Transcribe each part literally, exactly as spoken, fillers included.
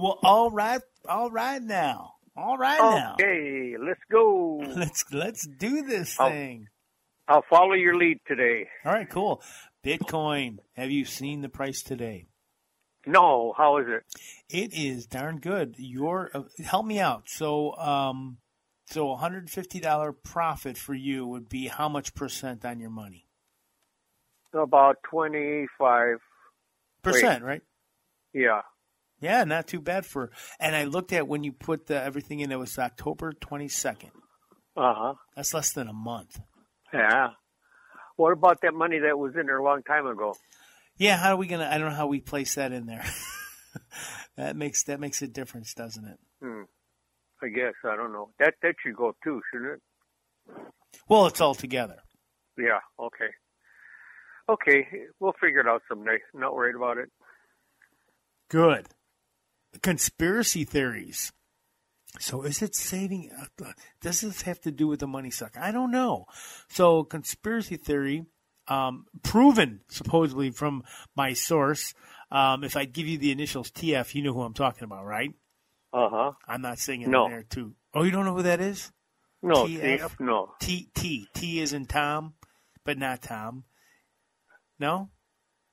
Well, all right, all right now, all right okay, now. Okay, let's go. Let's let's do this I'll, thing. I'll follow your lead today. All right, cool. Bitcoin. Have you seen the price today? No. How is it? It is darn good. Your uh, help me out. So, um, so one hundred fifty dollars profit for you would be how much percent on your money? About twenty-five percent, Wait. Right? Yeah. Yeah, not too bad for. And I looked at when you put the, everything in. It was October twenty-second. Uh huh. That's less than a month. Yeah. What about that money that was in there a long time ago? Yeah, how are we gonna? I don't know how we place that in there. that makes that makes a difference, doesn't it? Hmm. I guess I don't know. That that should go too, shouldn't it? Well, it's all together. Yeah. Okay. Okay, we'll figure it out someday. I'm not worried about it. Good. Conspiracy theories. So is it saving? Does this have to do with the money suck? I don't know. So conspiracy theory, um, proven supposedly from my source. Um, if I give you the initials T F, you know who I'm talking about, right? Uh-huh. I'm not saying it no. in there, too. Oh, you don't know who that is? No, T F, no. T, T. T is in Tom, but not Tom. No?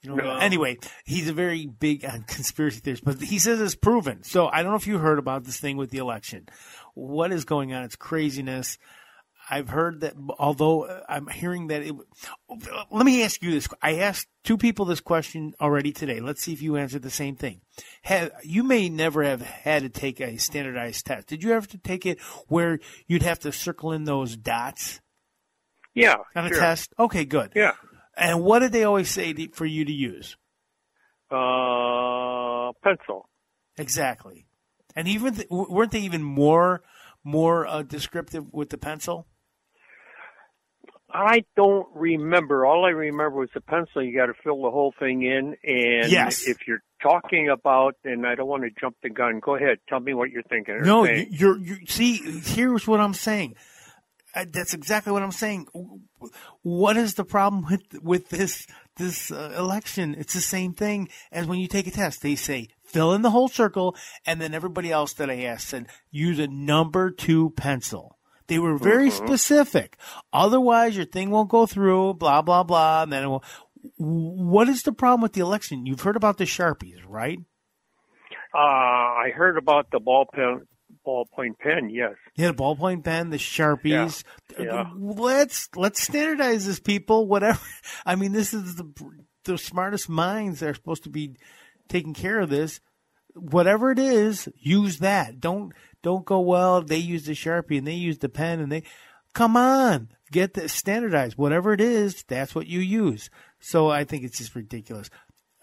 You know, no. Anyway, he's a very big uh, conspiracy theorist, but he says it's proven. So I don't know if you heard about this thing with the election. What is going on? It's craziness. I've heard that, although I'm hearing that it – let me ask you this. I asked two people this question already today. Let's see if you answered the same thing. Have, you may never have had to take a standardized test. Did you ever have to take it where you'd have to circle in those dots? Yeah. On a sure. test? Okay, good. Yeah. And what did they always say to, for you to use? Uh, pencil. Exactly. And even th- weren't they even more more uh, descriptive with the pencil? I don't remember. All I remember was the pencil. You got to fill the whole thing in. And yes. if you're talking about, and I don't want to jump the gun. Go ahead. Tell me what you're thinking. No, saying. you're. You see, here's what I'm saying. That's exactly what I'm saying. What is the problem with with this this uh, election? It's the same thing as when you take a test. They say fill in the whole circle, and then everybody else that I asked said use a number two pencil. They were very mm-hmm. specific. Otherwise, your thing won't go through. Blah blah blah. And then it will. What is the problem with the election? You've heard about the Sharpies, right? Uh, I heard about the ball pen. Ballpoint pen, yes. Yeah, the ballpoint pen, the Sharpies. Yeah. Yeah. Let's let's standardize this, people. Whatever. I mean, this is the the smartest minds that are supposed to be taking care of this. Whatever it is, use that. Don't don't go well. They use the Sharpie and they use the pen and they. Come on, get the standardized. Whatever it is, that's what you use. So I think it's just ridiculous.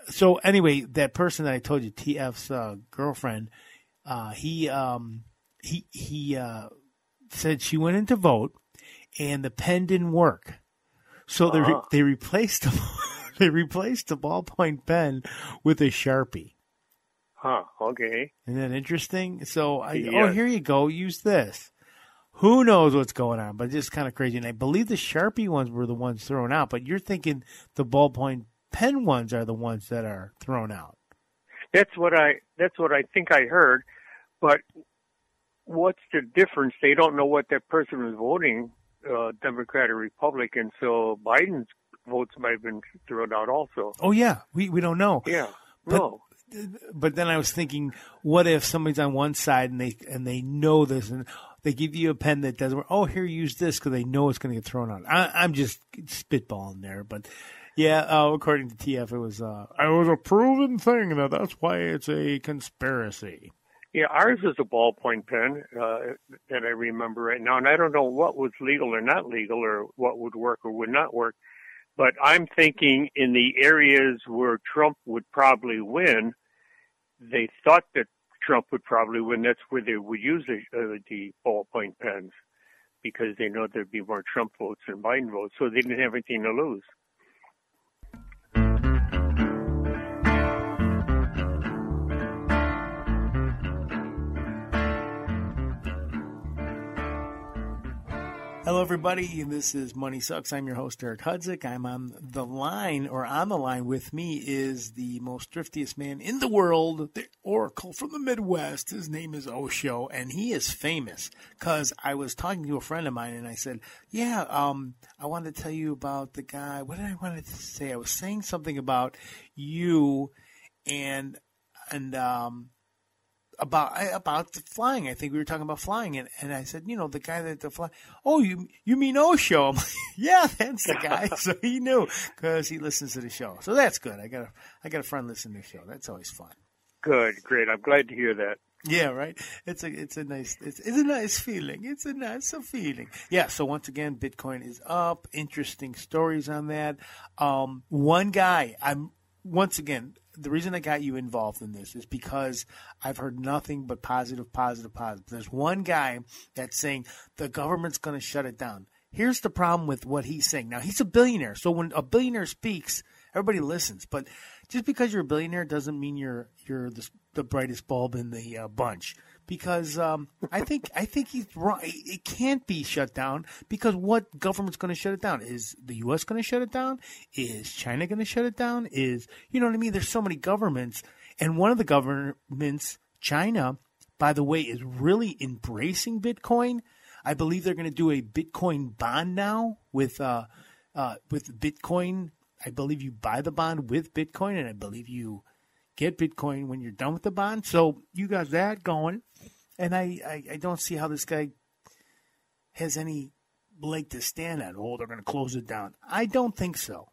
So anyway, that person that I told you, T F's uh, girlfriend. Uh, he um, he he uh, said she went in to vote, and the pen didn't work, so uh-huh. they re- they replaced the they replaced the ballpoint pen with a Sharpie. Huh. Okay. Isn't that interesting? So I, yes. oh, here you go. Use this. Who knows what's going on? But it's just kind of crazy. And I believe the Sharpie ones were the ones thrown out. But you're thinking the ballpoint pen ones are the ones that are thrown out. That's what I. That's what I think I heard. But what's the difference? They don't know what that person was voting, uh, Democrat or Republican. So Biden's votes might have been thrown out also. Oh yeah, we we don't know. Yeah, but, no. But then I was thinking, what if somebody's on one side and they and they know this and they give you a pen that doesn't work? Oh, here, use this because they know it's going to get thrown out. I, I'm just spitballing there, but. Yeah, uh, according to T F, it was uh, it was a proven thing. Now that's why it's a conspiracy. Yeah, ours is a ballpoint pen uh, that I remember right now, and I don't know what was legal or not legal, or what would work or would not work. But I'm thinking in the areas where Trump would probably win, they thought that Trump would probably win. That's where they would use the, uh, the ballpoint pens because they know there'd be more Trump votes than Biden votes, so they didn't have anything to lose. Hello, everybody. This is Money Sucks. I'm your host, Eric Hudzik. I'm on the line, or on the line with me is the most thriftiest man in the world, the Oracle from the Midwest. His name is Osho, and he is famous because I was talking to a friend of mine, and I said, yeah, um, I wanted to tell you about the guy. What did I want to say? I was saying something about you and and um. About about flying, I think we were talking about flying, and, and I said, you know, the guy that the fly. Oh, you you mean Osho? I'm like, yeah, that's the guy. So he knew because he listens to the show. So that's good. I got a I got a friend listening to the show. That's always fun. Good, great. I'm glad to hear that. Yeah, right. It's a it's a nice it's, it's a nice feeling. It's a nice feeling. Yeah. So once again, Bitcoin is up. Interesting stories on that. Um, one guy. I'm once again. The reason I got you involved in this is because I've heard nothing but positive, positive, positive. There's one guy that's saying the government's going to shut it down. Here's the problem with what he's saying. Now, he's a billionaire. So when a billionaire speaks, everybody listens. But just because you're a billionaire doesn't mean you're you're the, the brightest bulb in the uh, bunch. Because um, I think I think he's wrong. It can't be shut down because what government's going to shut it down? Is the U S going to shut it down? Is China going to shut it down? Is you know what I mean? There's so many governments, and one of the governments, China, by the way, is really embracing Bitcoin. I believe they're going to do a Bitcoin bond now with uh, uh, with Bitcoin. I believe you buy the bond with Bitcoin, and I believe you get Bitcoin when you're done with the bond. So you got that going. And I, I, I don't see how this guy has any leg to stand on. Oh, they're going to close it down. I don't think so.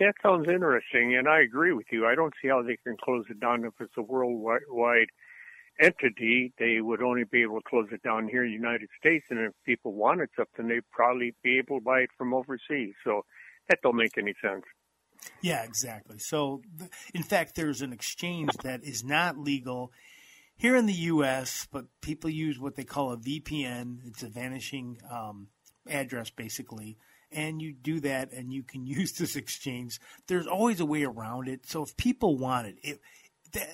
That sounds interesting, and I agree with you. I don't see how they can close it down if it's a worldwide entity. They would only be able to close it down here in the United States, and if people wanted something, they'd probably be able to buy it from overseas. So that don't make any sense. Yeah, exactly. So, in fact, there's an exchange that is not legal here in the U S, but people use what they call a V P N. It's a vanishing um, address, basically. And you do that, and you can use this exchange. There's always a way around it. So if people want it, it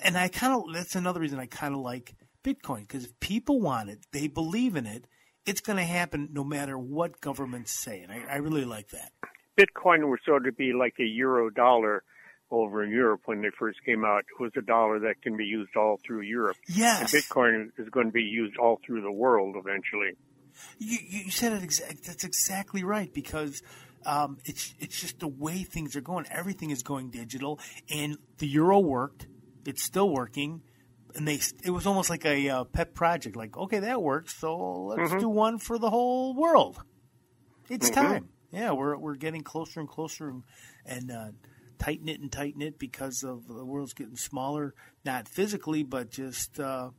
and I kind of that's another reason I kind of like Bitcoin, because if people want it, they believe in it, it's going to happen no matter what governments say. And I, I really like that. Bitcoin was sort of be like a euro dollar over in Europe when they first came out. It was a dollar that can be used all through Europe. Yes. And Bitcoin is going to be used all through the world eventually. You, you said it exact. That's exactly right because um, it's it's just the way things are going. Everything is going digital, and the euro worked. It's still working, and they it was almost like a uh, pet project. Like, okay, that works, so let's mm-hmm. do one for the whole world. It's mm-hmm. time. Yeah, we're we're getting closer and closer and, and uh, tighten it and tighten it because of the world's getting smaller, not physically, but just uh,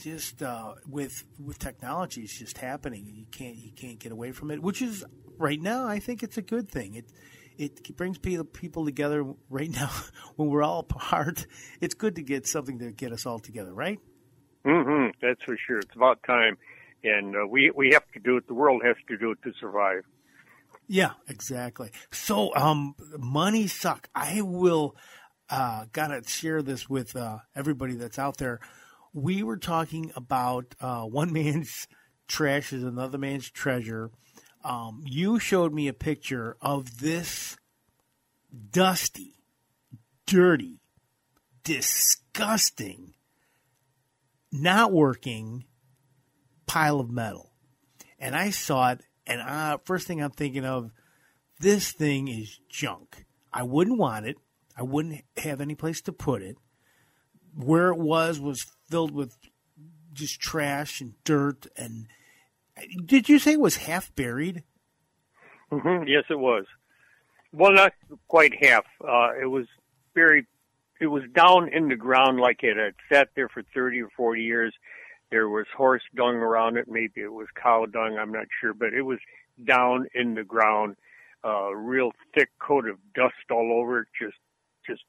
just uh, with with technology. It's just happening. You can't you can't get away from it, which is right now. I think it's a good thing. It it brings people people together right now when we're all apart. It's good to get something to get us all together, right? Mm-hmm. That's for sure. It's about time, and uh, we we have to do it. The world has to do it to survive. Yeah, exactly. So, um, money suck. I will uh, gotta share this with uh, everybody that's out there. We were talking about uh, one man's trash is another man's treasure. Um, you showed me a picture of this dusty, dirty, disgusting, not working pile of metal, and I saw it. And uh, first thing I'm thinking of, this thing is junk. I wouldn't want it. I wouldn't have any place to put it. Where it was was filled with just trash and dirt. And did you say it was half buried? Mm-hmm. Yes, it was. Well, not quite half. Uh, it was buried. It was down in the ground like it had sat there for thirty or forty years. There was horse dung around it. Maybe it was cow dung. I'm not sure. But it was down in the ground, a uh, real thick coat of dust all over it. Just, just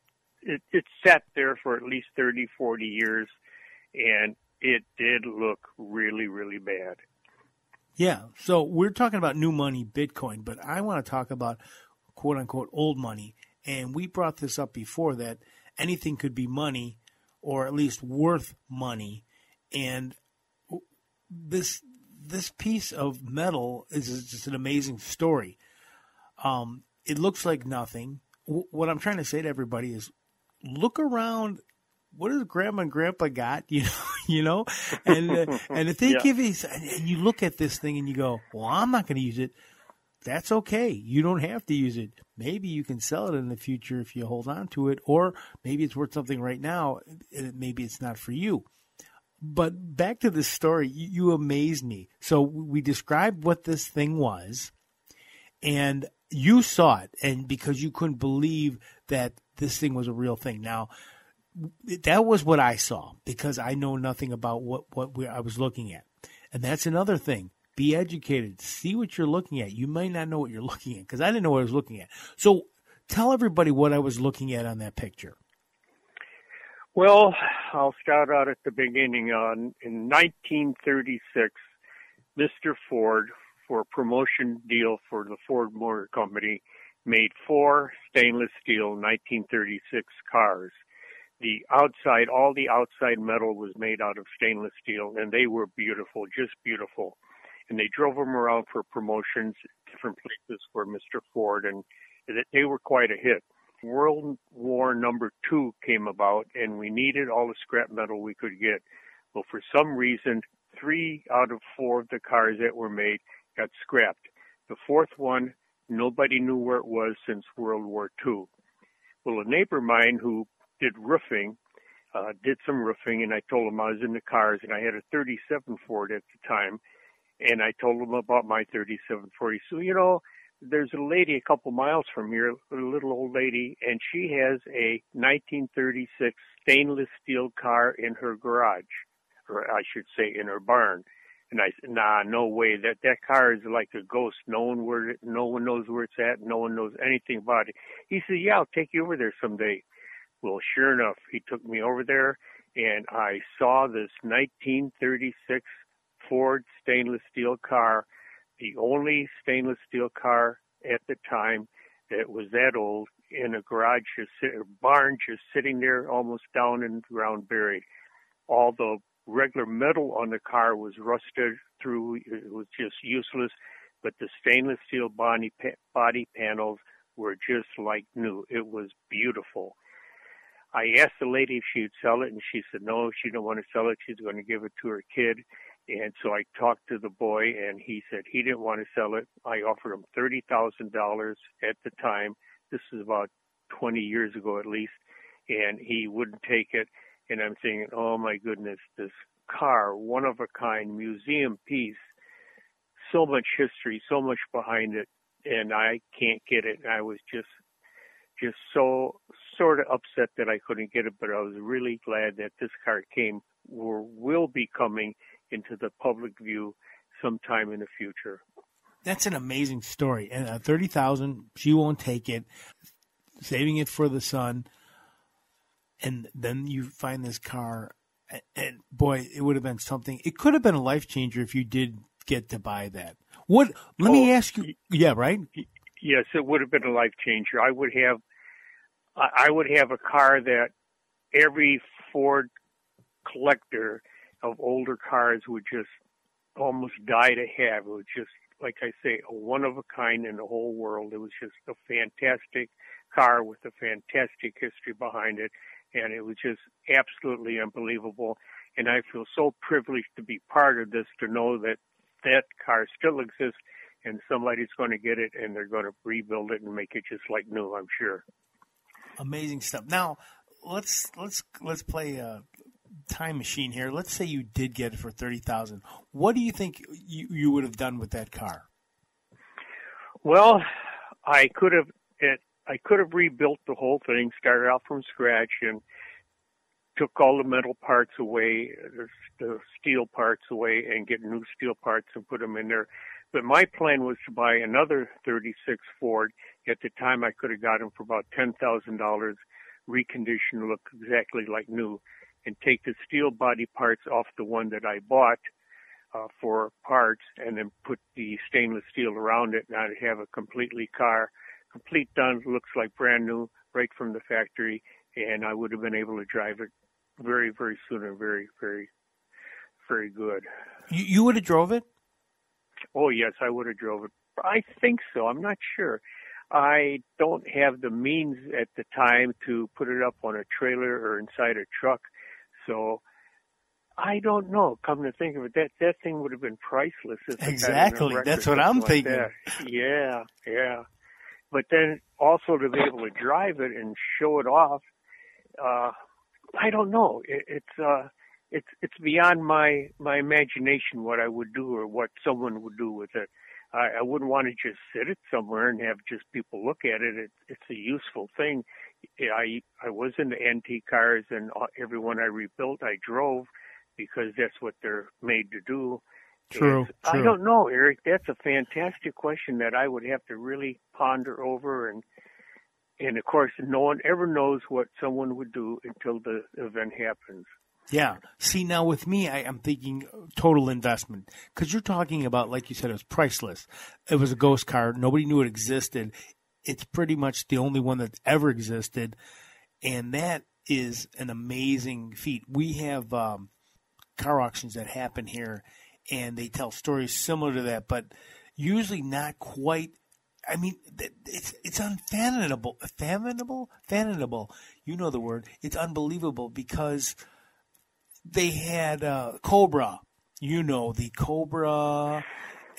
it, it sat there for at least thirty, forty years, and it did look really, really bad. Yeah. So we're talking about new money, Bitcoin, but I want to talk about, quote, unquote, old money. And we brought this up before that anything could be money or at least worth money. And this this piece of metal is just an amazing story. Um, it looks like nothing. W- what I'm trying to say to everybody is, look around. What does Grandma and Grandpa got? You know, you know, and uh, and if they yeah. give you, and you look at this thing and you go, well, I'm not going to use it. That's okay. You don't have to use it. Maybe you can sell it in the future if you hold on to it, or maybe it's worth something right now. And maybe it's not for you. But back to this story, you, you amazed me. So we described what this thing was, and you saw it, and because you couldn't believe that this thing was a real thing. Now, that was what I saw, because I know nothing about what, what we, I was looking at. And that's another thing. Be educated. See what you're looking at. You may not know what you're looking at, because I didn't know what I was looking at. So tell everybody what I was looking at on that picture. Well, I'll start out at the beginning. On in nineteen thirty-six, Mister Ford, for a promotion deal for the Ford Motor Company, made four stainless steel nineteen thirty-six cars. The outside, all the outside metal was made out of stainless steel, and they were beautiful, just beautiful. And they drove them around for promotions at different places for Mister Ford, and they were quite a hit. World War Number Two came about, and we needed all the scrap metal we could get. Well, for some reason, three out of four of the cars that were made got scrapped. The fourth one, nobody knew where it was since World War Two. Well, a neighbor of mine who did roofing, uh, did some roofing, and I told him I was into cars, and I had a thirty-seven Ford at the time, and I told him about my thirty-seven Ford. So, you know, there's a lady a couple miles from here, a little old lady, and she has a nineteen thirty-six stainless steel car in her garage, or I should say in her barn. And I said, nah, no way. That that car is like a ghost. No one where, no one knows where it's at. No one knows anything about it. He said, yeah, I'll take you over there someday. Well, sure enough, he took me over there, and I saw this nineteen thirty-six Ford stainless steel car, the only stainless steel car at the time that was that old, in a garage, just a barn, just sitting there almost down in the ground buried. All the regular metal on the car was rusted through. It was just useless, but the stainless steel body, body panels were just like new. It was beautiful. I asked the lady if she would sell it, and she said no, she didn't want to sell it. She's going to give it to her kid. And so I talked to the boy, and he said he didn't want to sell it. I offered him thirty thousand dollars at the time. This is about twenty years ago at least, and he wouldn't take it. And I'm thinking, oh, my goodness, this car, one of a kind, museum piece, so much history, so much behind it, and I can't get it. And I was just just so sort of upset that I couldn't get it, but I was really glad that this car came or will be coming into the public view sometime in the future. That's an amazing story. And uh, thirty thousand dollars, she won't take it, saving it for the son. And then you find this car, and, and boy, it would have been something. It could have been a life changer if you did get to buy that. What? Let oh, me ask you. Yeah, right? Yes, it would have been a life changer. I would have, I would have a car that every Ford collector of older cars would just almost die to have. It was just, like I say, a one of a kind in the whole world. It was just a fantastic car with a fantastic history behind it, and it was just absolutely unbelievable. And I feel so privileged to be part of this, to know that that car still exists, and somebody's going to get it, and they're going to rebuild it and make it just like new, I'm sure. Amazing stuff. Now, let's let's let's play uh... time machine here. Let's say you did get it for thirty thousand dollars. What do you think you, you would have done with that car? Well, I could have it, I could have rebuilt the whole thing, started out from scratch, and took all the metal parts away, the steel parts away, and get new steel parts and put them in there. But my plan was to buy another thirty-six Ford. At the time, I could have got them for about ten thousand dollars, reconditioned, look exactly like new, and take the steel body parts off the one that I bought uh, for parts, and then put the stainless steel around it, and I'd have a completely car, complete done, looks like brand new, right from the factory, and I would have been able to drive it very, very soon, and very, very, very good. You, you would have drove it? Oh, yes, I would have drove it. I think so. I'm not sure. I don't have the means at the time to put it up on a trailer or inside a truck. So I don't know. Come to think of it, that, that thing would have been priceless. If exactly. That's what I'm like thinking. That. Yeah, yeah. But then also to be able to drive it and show it off, uh, I don't know. It, it's uh, it's it's beyond my, my imagination what I would do or what someone would do with it. I, I wouldn't want to just sit it somewhere and have just people look at it. it it's a useful thing. I I was into antique cars, and every one I rebuilt, I drove because that's what they're made to do. True, true. I don't know, Eric. That's a fantastic question that I would have to really ponder over. And, and of course, no one ever knows what someone would do until the event happens. Yeah. See, now with me, I, I'm thinking total investment, because you're talking about, like you said, it was priceless. It was a ghost car. Nobody knew it existed. It's pretty much the only one that's ever existed. And that is an amazing feat. We have um, car auctions that happen here, and they tell stories similar to that, but usually not quite. I mean, it's it's unfathomable. Fathomable? Fathomable. You know the word. It's unbelievable, because they had uh, Cobra. You know, the Cobra.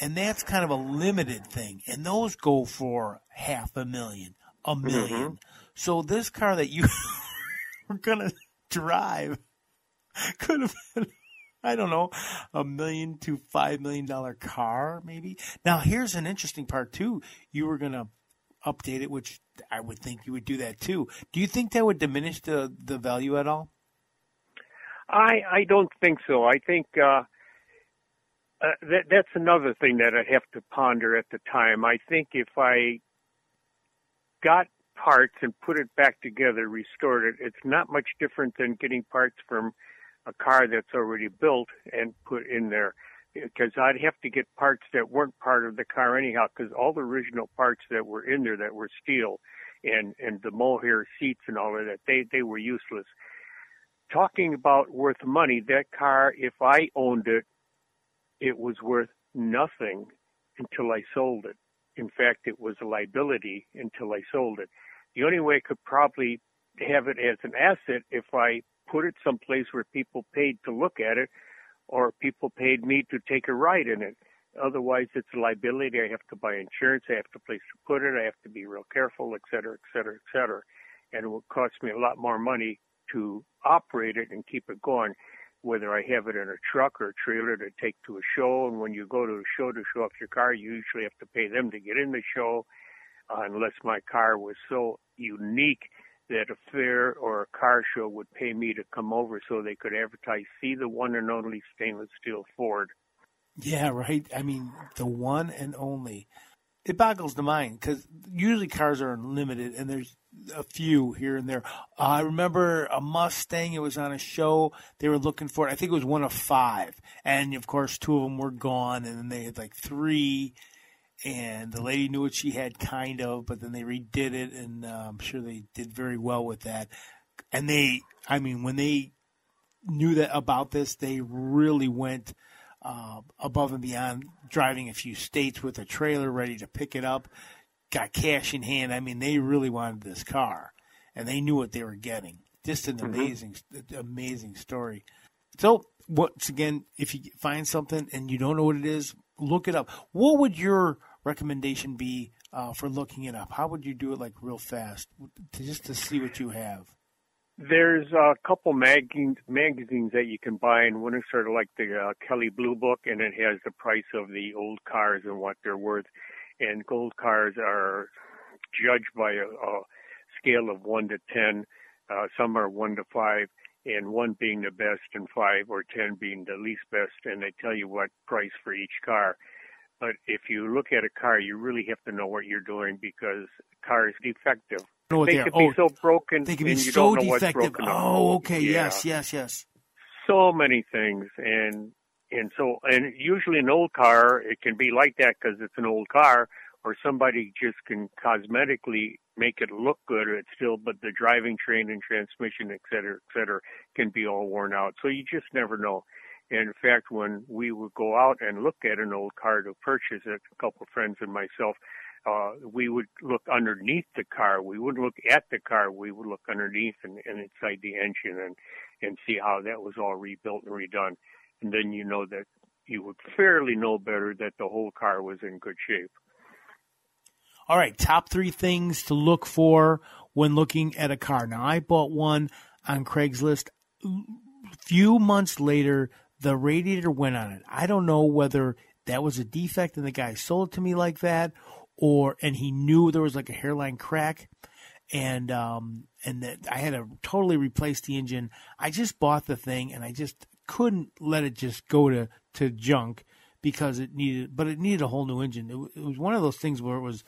And that's kind of a limited thing. And those go for half a million, a million. Mm-hmm. So this car that you were going to drive could have been, I don't know, a million to five million dollar car maybe. Now here's an interesting part too. You were going to update it, which I would think you would do that too. Do you think that would diminish the, the value at all? I I don't think so. I think uh, uh, that that's another thing that I'd have to ponder at the time. I think if I got parts and put it back together, restored it, it's not much different than getting parts from a car that's already built and put in there, because I'd have to get parts that weren't part of the car anyhow, because all the original parts that were in there that were steel and, and the mohair seats and all of that, they, they were useless. Talking about worth money, that car, if I owned it, it was worth nothing until I sold it. In fact, it was a liability until I sold it. The only way I could probably have it as an asset if I put it someplace where people paid to look at it, or people paid me to take a ride in it. Otherwise, it's a liability. I have to buy insurance. I have to place to put it. I have to be real careful, et cetera, et cetera, et cetera. And it will cost me a lot more money to operate it and keep it going, whether I have it in a truck or a trailer to take to a show. And when you go to a show to show off your car, you usually have to pay them to get in the show, uh, unless my car was so unique that a fair or a car show would pay me to come over so they could advertise, see the one and only stainless steel Ford. Yeah, right. I mean, the one and only. It boggles the mind, because usually cars are limited and there's a few here and there. Uh, I remember a Mustang. It was on a show. They were looking for it. I think it was one of five. And, of course, two of them were gone, and then they had like three. And the lady knew what she had, kind of, but then they redid it, and uh, I'm sure they did very well with that. And they, I mean, when they knew that about this, they really went uh, above and beyond, driving a few states with a trailer ready to pick it up, got cash in hand. I mean, they really wanted this car, and they knew what they were getting. Just an mm-hmm. amazing, amazing story. So, once again, if you find something and you don't know what it is, look it up. What would your recommendation be uh, for looking it up? How would you do it, like, real fast, to, just to see what you have? There's a couple mag- magazines that you can buy, and one is sort of like the uh, Kelly Blue Book, and it has the price of the old cars and what they're worth. And gold cars are judged by a, a scale of one to ten. Uh, some are one to five. And one being the best and five or ten being the least best, and they tell you what price for each car. But if you look at a car, you really have to know what you're doing, because a car is defective. Know they could oh, be so broken, they can be and you so don't know defective. What's broken up. Oh, okay, yeah. yes, yes, yes. So many things, and and so and usually an old car, it can be like that because it's an old car, or somebody just can cosmetically make it look good, or it's still, but the driving train and transmission, et cetera, et cetera, can be all worn out. So you just never know. In fact, when we would go out and look at an old car to purchase it, a couple of friends and myself, uh, we would look underneath the car. We wouldn't look at the car. We would look underneath and, and inside the engine and, and see how that was all rebuilt and redone. And then you know that you would fairly know better that the whole car was in good shape. All right, top three things to look for when looking at a car. Now, I bought one on Craigslist. A few months later, the radiator went on it. I don't know whether that was a defect and the guy sold it to me like that, or and he knew there was like a hairline crack, and um, and that I had to totally replace the engine. I just bought the thing, and I just couldn't let it just go to, to junk because it needed, but it needed a whole new engine. It, it was one of those things where it was,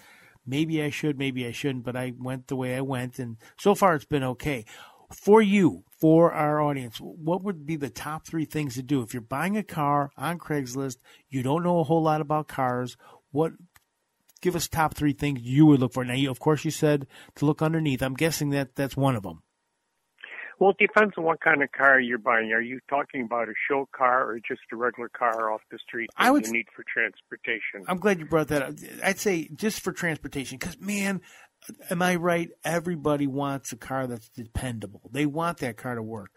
maybe I should, maybe I shouldn't, but I went the way I went, and so far it's been okay. For you, for our audience, what would be the top three things to do? If you're buying a car on Craigslist, you don't know a whole lot about cars, what give us top three things you would look for. Now, you, of course, you said to look underneath. I'm guessing that that's one of them. Well, it depends on what kind of car you're buying. Are you talking about a show car or just a regular car off the street that I would, you need for transportation? I'm glad you brought that up. I'd say just for transportation because, man, am I right? Everybody wants a car that's dependable. They want that car to work.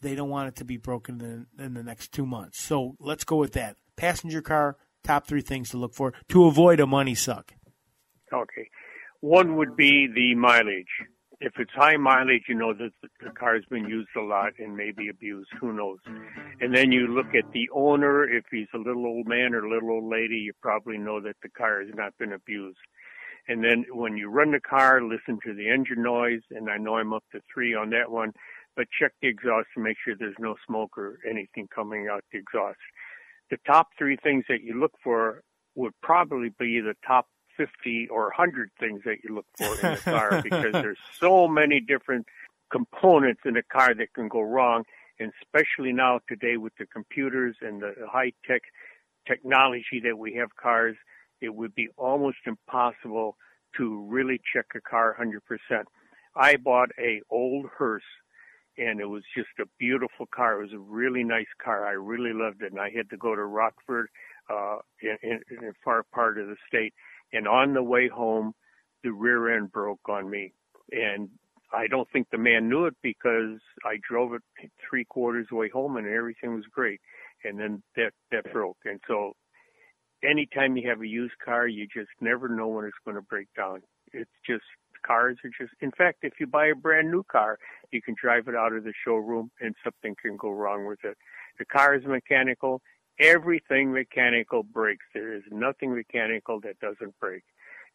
They don't want it to be broken in, in the next two months. So let's go with that. Passenger car, top three things to look for to avoid a money suck. Okay. One would be the mileage. If it's high mileage, you know that the car's been used a lot and maybe abused. Who knows? And then you look at the owner. If he's a little old man or a little old lady, you probably know that the car has not been abused. And then when you run the car, listen to the engine noise. And I know I'm up to three on that one. But check the exhaust to make sure there's no smoke or anything coming out the exhaust. The top three things that you look for would probably be the top fifty or one hundred things that you look for in a car because there's so many different components in a car that can go wrong, and especially now today with the computers and the high-tech technology that we have cars, it would be almost impossible to really check a car one hundred percent. I bought a old hearse, and it was just a beautiful car. It was a really nice car. I really loved it, and I had to go to Rockford uh, in, in, in a far part of the state. And on the way home, the rear end broke on me. And I don't think the man knew it because I drove it three quarters of the way home and everything was great. And then that, that broke. And so anytime you have a used car, you just never know when it's going to break down. It's just cars are just – in fact, if you buy a brand new car, you can drive it out of the showroom and something can go wrong with it. The car is mechanical. Everything mechanical breaks. There is nothing mechanical that doesn't break.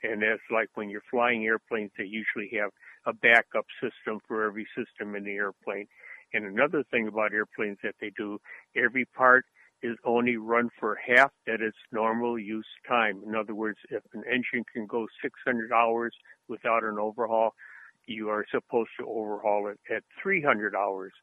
And that's like when you're flying airplanes, they usually have a backup system for every system in the airplane. And another thing about airplanes that they do, every part is only run for half that its normal use time. In other words, if an engine can go six hundred hours without an overhaul, you are supposed to overhaul it at three hundred hours.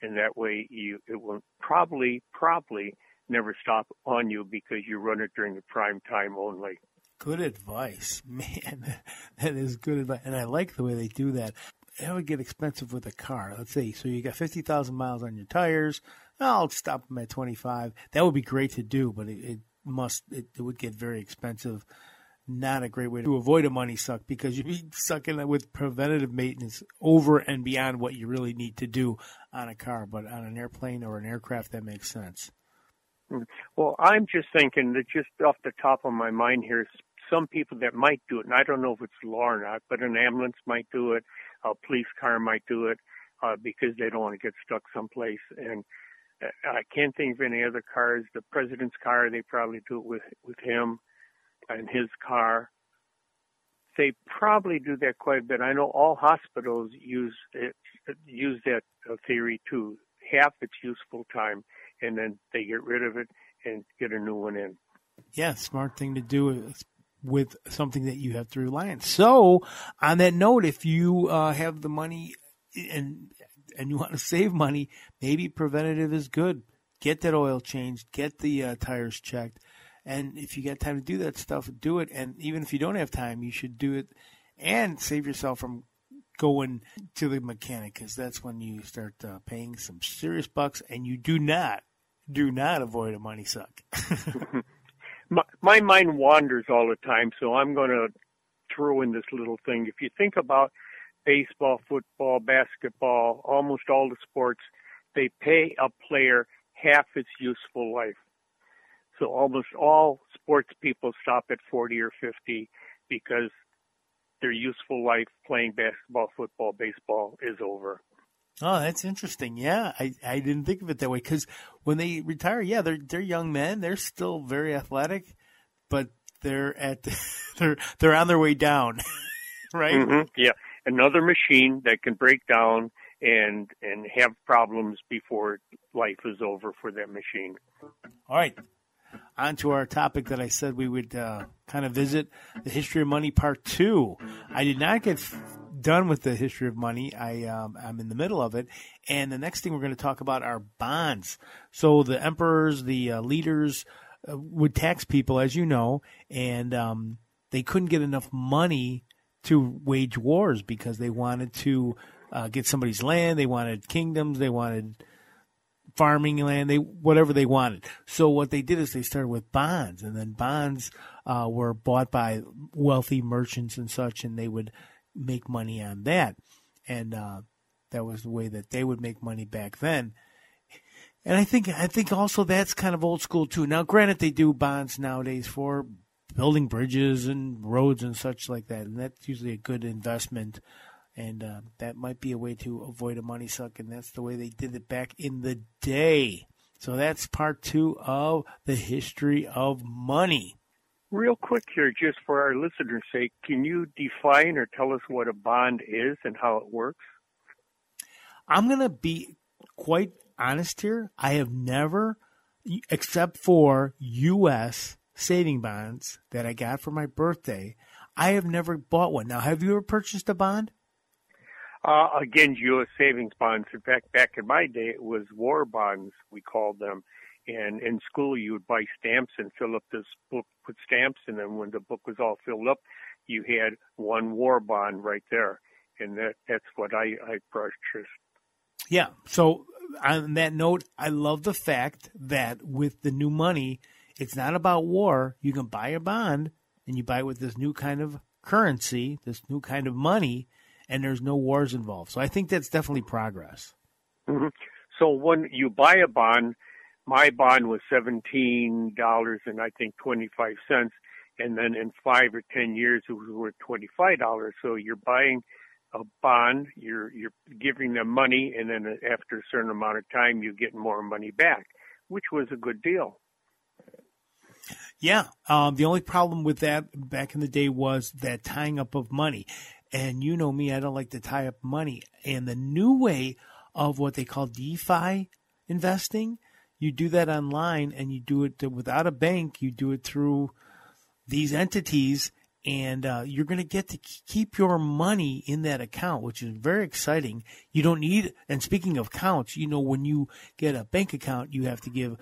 And that way you it will probably, probably, never stop on you because you run it during the prime time only. Good advice. Man, that is good advice. And I like the way they do that. That would get expensive with a car. Let's see. So you got fifty thousand miles on your tires. I'll stop them at twenty-five. That would be great to do, but it, it must, it, it would get very expensive. Not a great way to avoid a money suck because you'd be sucking with preventative maintenance over and beyond what you really need to do on a car. But on an airplane or an aircraft, that makes sense. Well, I'm just thinking that just off the top of my mind here, some people that might do it, and I don't know if it's law or not, but an ambulance might do it, a police car might do it uh, because they don't want to get stuck someplace. And I can't think of any other cars. The president's car, they probably do it with, with him and his car. They probably do that quite a bit. I know all hospitals use it, use that theory too. Half its useful time, and then they get rid of it and get a new one in. Yeah, smart thing to do with something that you have to rely on. So on that note, if you uh, have the money and and you want to save money, maybe preventative is good. Get that oil changed. Get the uh, tires checked. And if you got time to do that stuff, do it. And even if you don't have time, you should do it and save yourself from going to the mechanic because that's when you start uh, paying some serious bucks, and you do not do not avoid a money suck. my, my mind wanders all the time, so I'm going to throw in this little thing. If you think about baseball, football, basketball, almost all the sports, they pay a player half its useful life. So almost all sports people stop at forty or fifty because their useful life playing basketball, football, baseball is over. Oh, that's interesting. Yeah, I, I didn't think of it that way, because when they retire, yeah, they're they're young men. They're still very athletic, but they're at the, they're they're on their way down, right? Mm-hmm. Yeah, another machine that can break down and and have problems before life is over for that machine. All right. On to our topic that I said we would uh, kind of visit, the history of money part two. I did not get f- done with the history of money. I, um, I'm in the middle of it. And the next thing we're going to talk about are bonds. So the emperors, the uh, leaders uh, would tax people, as you know, and um, they couldn't get enough money to wage wars because they wanted to uh, get somebody's land. They wanted kingdoms. They wanted farming land, they whatever they wanted. So what they did is they started with bonds, and then bonds uh, were bought by wealthy merchants and such, and they would make money on that. And uh, that was the way that they would make money back then. And I think I think also that's kind of old school too. Now, granted, they do bonds nowadays for building bridges and roads and such like that, and that's usually a good investment. And uh, that might be a way to avoid a money suck, and that's the way they did it back in the day. So that's part two of the history of money. Real quick here, just for our listeners' sake, can you define or tell us what a bond is and how it works? I'm going to be quite honest here. I have never, except for U S saving bonds that I got for my birthday, I have never bought one. Now, have you ever purchased a bond? Uh, again, U S savings bonds. In fact, back in my day, it was war bonds, we called them. And in school, you would buy stamps and fill up this book with stamps. And then when the book was all filled up, you had one war bond right there. And that, that's what I, I purchased. Yeah. So on that note, I love the fact that with the new money, it's not about war. You can buy a bond, and you buy it with this new kind of currency, this new kind of money, and there's no wars involved. So I think that's definitely progress. Mm-hmm. So when you buy a bond, my bond was seventeen dollars and I think twenty-five cents. And then in five or ten years, it was worth twenty-five dollars. So you're buying a bond, you're, you're giving them money, and then after a certain amount of time, you get more money back, which was a good deal. Yeah. Um, the only problem with that back in the day was that tying up of money. And you know me, I don't like to tie up money. And the new way of what they call DeFi investing, you do that online and you do it without a bank. You do it through these entities, and uh, you're going to get to keep your money in that account, which is very exciting. You don't need – and speaking of accounts, you know, when you get a bank account, you have to give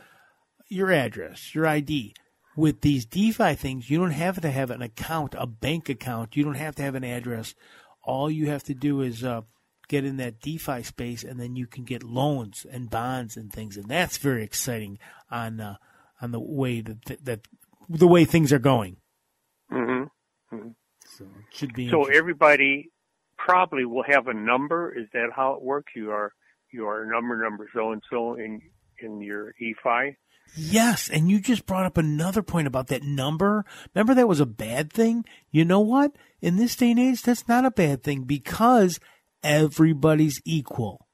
your address, your I D. With these DeFi things, you don't have to have an account, a bank account. You don't have to have an address. All you have to do is uh, get in that DeFi space, and then you can get loans and bonds and things. And that's very exciting on uh, on the way that, that that the way things are going. Mm-hmm. Mm-hmm. So it should be. So everybody probably will have a number. Is that how it works? You are you are number number so and so in in your DeFi. Yes, and you just brought up another point about that number. Remember that was a bad thing? You know what? In this day and age, that's not a bad thing because everybody's equal.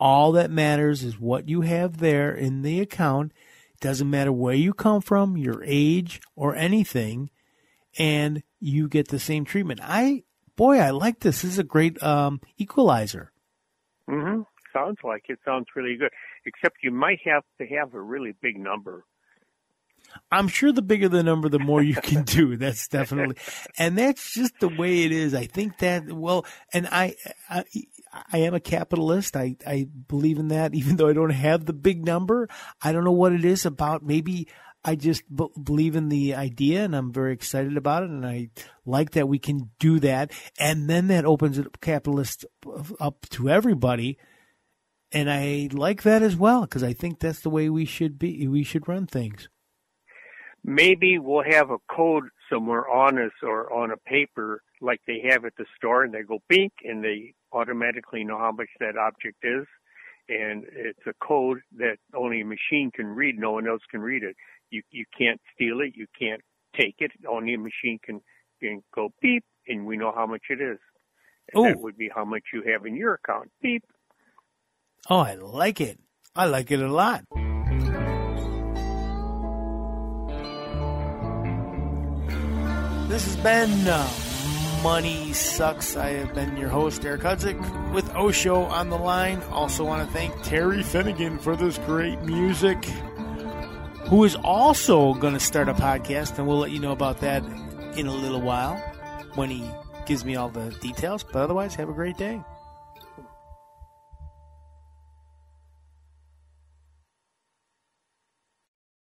All that matters is what you have there in the account. It doesn't matter where you come from, your age, or anything, and you get the same treatment. I, boy, I like this. This is a great um, equalizer. Mm-hmm. Sounds like it. Sounds really good. Except you might have to have a really big number. I'm sure the bigger the number, the more you can do. That's definitely, and that's just the way it is. I think that well, and I, I, I am a capitalist. I, I believe in that, even though I don't have the big number. I don't know what it is about. Maybe I just b- believe in the idea, and I'm very excited about it, and I like that we can do that, and then that opens it up, capitalists up to everybody. And I like that as well, because I think that's the way we should be. We should run things. Maybe we'll have a code somewhere on us or on a paper like they have at the store, and they go beep, and they automatically know how much that object is. And it's a code that only a machine can read. No one else can read it. You you can't steal it. You can't take it. Only a machine can, can go beep, and we know how much it is. And that would be how much you have in your account. Beep. Oh, I like it. I like it a lot. This has been uh, Money Sucks. I have been your host, Eric Hudzik, with Osho on the line. Also want to thank Terry Finnegan for this great music, who is also going to start a podcast, and we'll let you know about that in a little while when he gives me all the details. But otherwise, have a great day.